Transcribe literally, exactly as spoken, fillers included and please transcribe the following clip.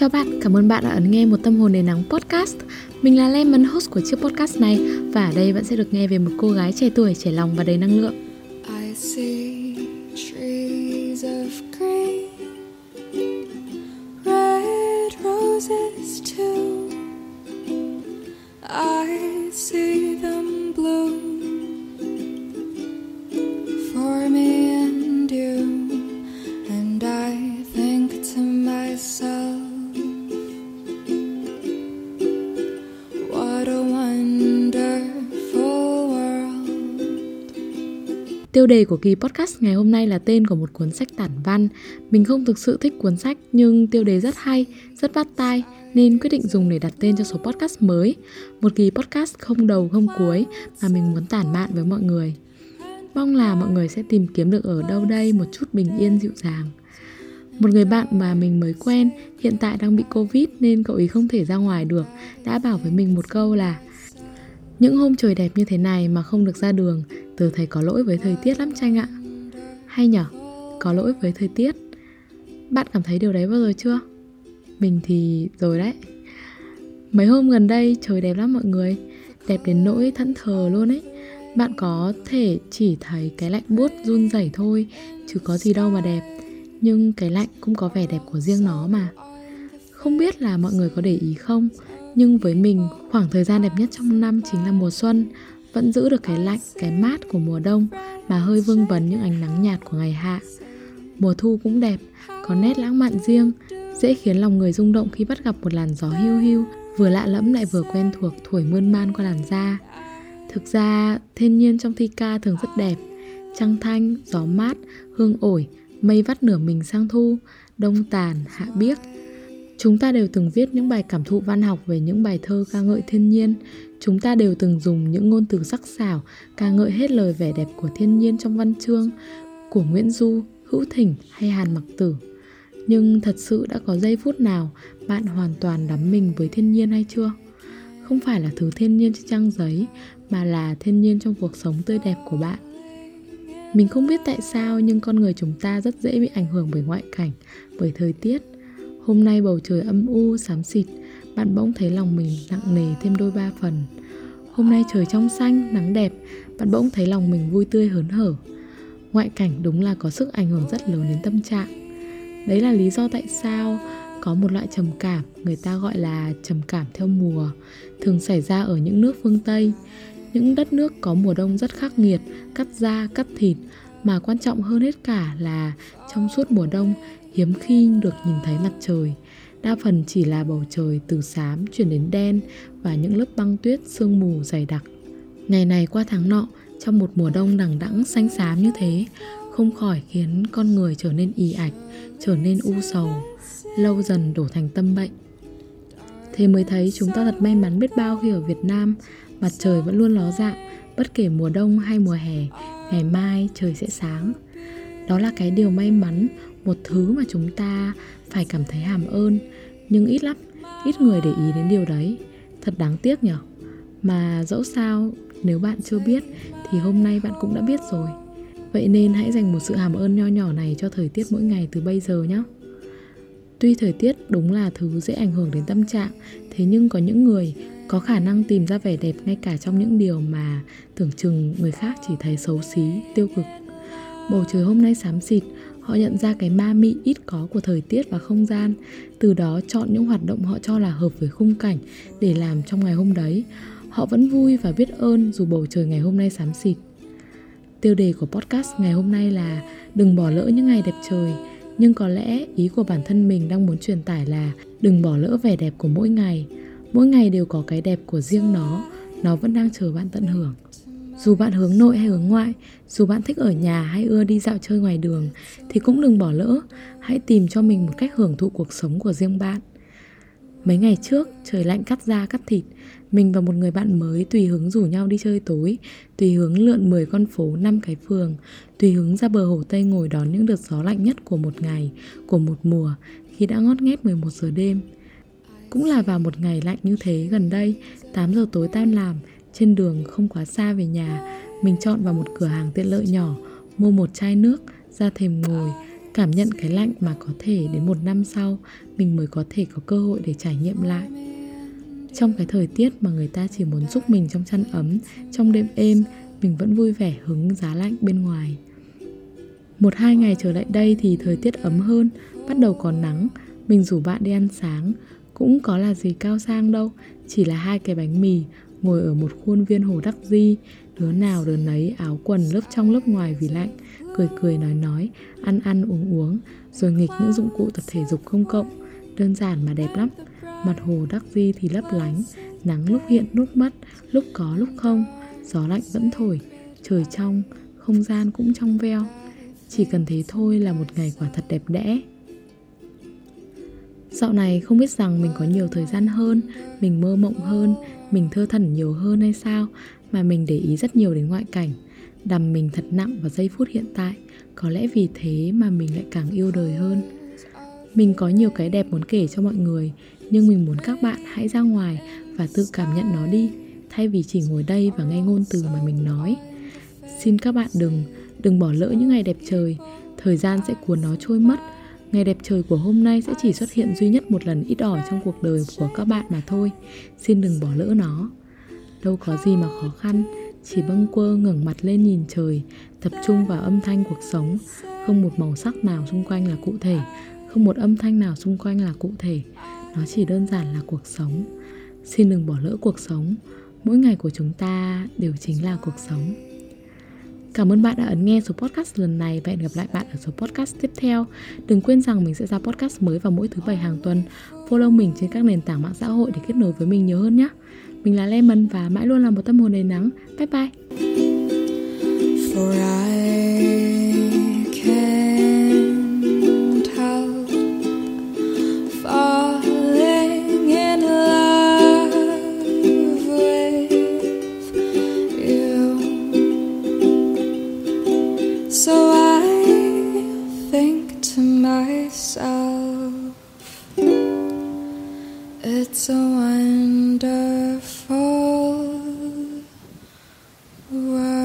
Chào bạn, cảm ơn bạn đã ấn nghe Một Tâm Hồn Đầy Nắng podcast. Mình là Lemon, host của chiếc podcast này. Và ở đây bạn sẽ được nghe về một cô gái trẻ tuổi, trẻ lòng và đầy năng lượng. I see trees of green, red roses too. I see them bloom for me and you. And I think to myself, tiêu đề của kỳ podcast ngày hôm nay là tên của một cuốn sách tản văn. Mình không thực sự thích cuốn sách nhưng tiêu đề rất hay, rất bắt tai nên quyết định dùng để đặt tên cho số podcast mới. Một kỳ podcast không đầu không cuối mà mình muốn tản mạn với mọi người. Mong là mọi người sẽ tìm kiếm được ở đâu đây một chút bình yên dịu dàng. Một người bạn mà mình mới quen hiện tại đang bị Covid nên cậu ấy không thể ra ngoài được, đã bảo với mình một câu là: những hôm trời đẹp như thế này mà không được ra đường, tớ thấy có lỗi với thời tiết lắm Tranh ạ. Hay nhở, có lỗi với thời tiết. Bạn cảm thấy điều đấy bao giờ chưa? Mình thì rồi đấy. Mấy hôm gần đây trời đẹp lắm mọi người, đẹp đến nỗi thẫn thờ luôn ấy. Bạn có thể chỉ thấy cái lạnh buốt run rẩy thôi, chứ có gì đâu mà đẹp. Nhưng cái lạnh cũng có vẻ đẹp của riêng nó mà. Không biết là mọi người có để ý không, nhưng với mình, khoảng thời gian đẹp nhất trong năm chính là mùa xuân. Vẫn giữ được cái lạnh, cái mát của mùa đông mà hơi vương vấn những ánh nắng nhạt của ngày hạ. Mùa thu cũng đẹp, có nét lãng mạn riêng, dễ khiến lòng người rung động khi bắt gặp một làn gió hiu hiu, vừa lạ lẫm lại vừa quen thuộc thổi mơn man qua làn da. Thực ra, thiên nhiên trong thi ca thường rất đẹp. Trăng thanh, gió mát, hương ổi, mây vắt nửa mình sang thu, đông tàn, hạ biếc. Chúng ta đều từng viết những bài cảm thụ văn học về những bài thơ ca ngợi thiên nhiên. Chúng ta đều từng dùng những ngôn từ sắc sảo ca ngợi hết lời vẻ đẹp của thiên nhiên trong văn chương của Nguyễn Du, Hữu Thỉnh hay Hàn Mặc Tử. Nhưng thật sự đã có giây phút nào bạn hoàn toàn đắm mình với thiên nhiên hay chưa? Không phải là thứ thiên nhiên trên trang giấy mà là thiên nhiên trong cuộc sống tươi đẹp của bạn. Mình không biết tại sao nhưng con người chúng ta rất dễ bị ảnh hưởng bởi ngoại cảnh, bởi thời tiết. Hôm nay bầu trời âm u, xám xịt, bạn bỗng thấy lòng mình nặng nề thêm đôi ba phần. Hôm nay trời trong xanh, nắng đẹp, bạn bỗng thấy lòng mình vui tươi hớn hở. Ngoại cảnh đúng là có sức ảnh hưởng rất lớn đến tâm trạng. Đấy là lý do tại sao có một loại trầm cảm, người ta gọi là trầm cảm theo mùa, thường xảy ra ở những nước phương Tây. Những đất nước có mùa đông rất khắc nghiệt, cắt da, cắt thịt, mà quan trọng hơn hết cả là trong suốt mùa đông, hiếm khi được nhìn thấy mặt trời. Đa phần chỉ là bầu trời từ xám chuyển đến đen và những lớp băng tuyết sương mù dày đặc. Ngày này qua tháng nọ, trong một mùa đông đằng đẵng xanh xám như thế, không khỏi khiến con người trở nên ì ạch, trở nên u sầu, lâu dần đổ thành tâm bệnh. Thế mới thấy chúng ta thật may mắn biết bao khi ở Việt Nam, mặt trời vẫn luôn ló dạng, bất kể mùa đông hay mùa hè, ngày mai trời sẽ sáng. Đó là cái điều may mắn, một thứ mà chúng ta phải cảm thấy hàm ơn. Nhưng ít lắm, ít người để ý đến điều đấy. Thật đáng tiếc nhở. Mà dẫu sao, nếu bạn chưa biết thì hôm nay bạn cũng đã biết rồi. Vậy nên hãy dành một sự hàm ơn nho nhỏ này cho thời tiết mỗi ngày từ bây giờ nhé. Tuy thời tiết đúng là thứ dễ ảnh hưởng đến tâm trạng, thế nhưng có những người có khả năng tìm ra vẻ đẹp ngay cả trong những điều mà tưởng chừng người khác chỉ thấy xấu xí, tiêu cực. Bầu trời hôm nay xám xịt, họ nhận ra cái ma mị ít có của thời tiết và không gian, từ đó chọn những hoạt động họ cho là hợp với khung cảnh để làm trong ngày hôm đấy. Họ vẫn vui và biết ơn dù bầu trời ngày hôm nay xám xịt. Tiêu đề của podcast ngày hôm nay là đừng bỏ lỡ những ngày đẹp trời, nhưng có lẽ ý của bản thân mình đang muốn truyền tải là đừng bỏ lỡ vẻ đẹp của mỗi ngày. Mỗi ngày đều có cái đẹp của riêng nó, nó vẫn đang chờ bạn tận hưởng. Dù bạn hướng nội hay hướng ngoại, dù bạn thích ở nhà hay ưa đi dạo chơi ngoài đường thì cũng đừng bỏ lỡ, hãy tìm cho mình một cách hưởng thụ cuộc sống của riêng bạn. Mấy ngày trước, trời lạnh cắt da cắt thịt, mình và một người bạn mới tùy hứng rủ nhau đi chơi tối, tùy hứng lượn mười con phố, năm cái phường, tùy hứng ra bờ hồ Tây ngồi đón những đợt gió lạnh nhất của một ngày, của một mùa khi đã ngót nghét mười một giờ đêm. Cũng là vào một ngày lạnh như thế gần đây, tám giờ tối tan làm, trên đường không quá xa về nhà, mình chọn vào một cửa hàng tiện lợi nhỏ, mua một chai nước, ra thềm ngồi, cảm nhận cái lạnh mà có thể đến một năm sau mình mới có thể có cơ hội để trải nghiệm lại. Trong cái thời tiết mà người ta chỉ muốn giúp mình trong chăn ấm, trong đêm êm, mình vẫn vui vẻ hứng giá lạnh bên ngoài. Một hai ngày trở lại đây thì thời tiết ấm hơn, bắt đầu có nắng, mình rủ bạn đi ăn sáng, cũng có là gì cao sang đâu, chỉ là hai cái bánh mì, ngồi ở một khuôn viên Hồ Đắc Di, đứa nào đứa nấy áo quần lớp trong lớp ngoài vì lạnh, cười cười nói nói, ăn ăn uống uống, rồi nghịch những dụng cụ tập thể dục công cộng, đơn giản mà đẹp lắm. Mặt Hồ Đắc Di thì lấp lánh, nắng lúc hiện lúc mất, lúc có lúc không, gió lạnh vẫn thổi, trời trong, không gian cũng trong veo. Chỉ cần thế thôi là một ngày quả thật đẹp đẽ. Dạo này không biết rằng mình có nhiều thời gian hơn, mình mơ mộng hơn, mình thơ thẩn nhiều hơn hay sao, mà mình để ý rất nhiều đến ngoại cảnh, đắm mình thật nặng vào giây phút hiện tại. Có lẽ vì thế mà mình lại càng yêu đời hơn. Mình có nhiều cái đẹp muốn kể cho mọi người, nhưng mình muốn các bạn hãy ra ngoài và tự cảm nhận nó đi, thay vì chỉ ngồi đây và nghe ngôn từ mà mình nói. Xin các bạn đừng, đừng bỏ lỡ những ngày đẹp trời. Thời gian sẽ cuốn nó trôi mất. Ngày đẹp trời của hôm nay sẽ chỉ xuất hiện duy nhất một lần ít ỏi trong cuộc đời của các bạn mà thôi. Xin đừng bỏ lỡ nó. Đâu có gì mà khó khăn, chỉ bâng quơ ngẩng mặt lên nhìn trời, tập trung vào âm thanh cuộc sống. Không một màu sắc nào xung quanh là cụ thể, không một âm thanh nào xung quanh là cụ thể. Nó chỉ đơn giản là cuộc sống. Xin đừng bỏ lỡ cuộc sống. Mỗi ngày của chúng ta đều chính là cuộc sống. Cảm ơn bạn đã ấn nghe số podcast lần này và hẹn gặp lại bạn ở số podcast tiếp theo. Đừng quên rằng mình sẽ ra podcast mới vào mỗi thứ bảy hàng tuần. Follow mình trên các nền tảng mạng xã hội để kết nối với mình nhiều hơn nhé. Mình là Lemon và mãi luôn là một tâm hồn đầy nắng. Bye bye. For I can't help falling in love with you. So I think to myself, it's a wonderful world.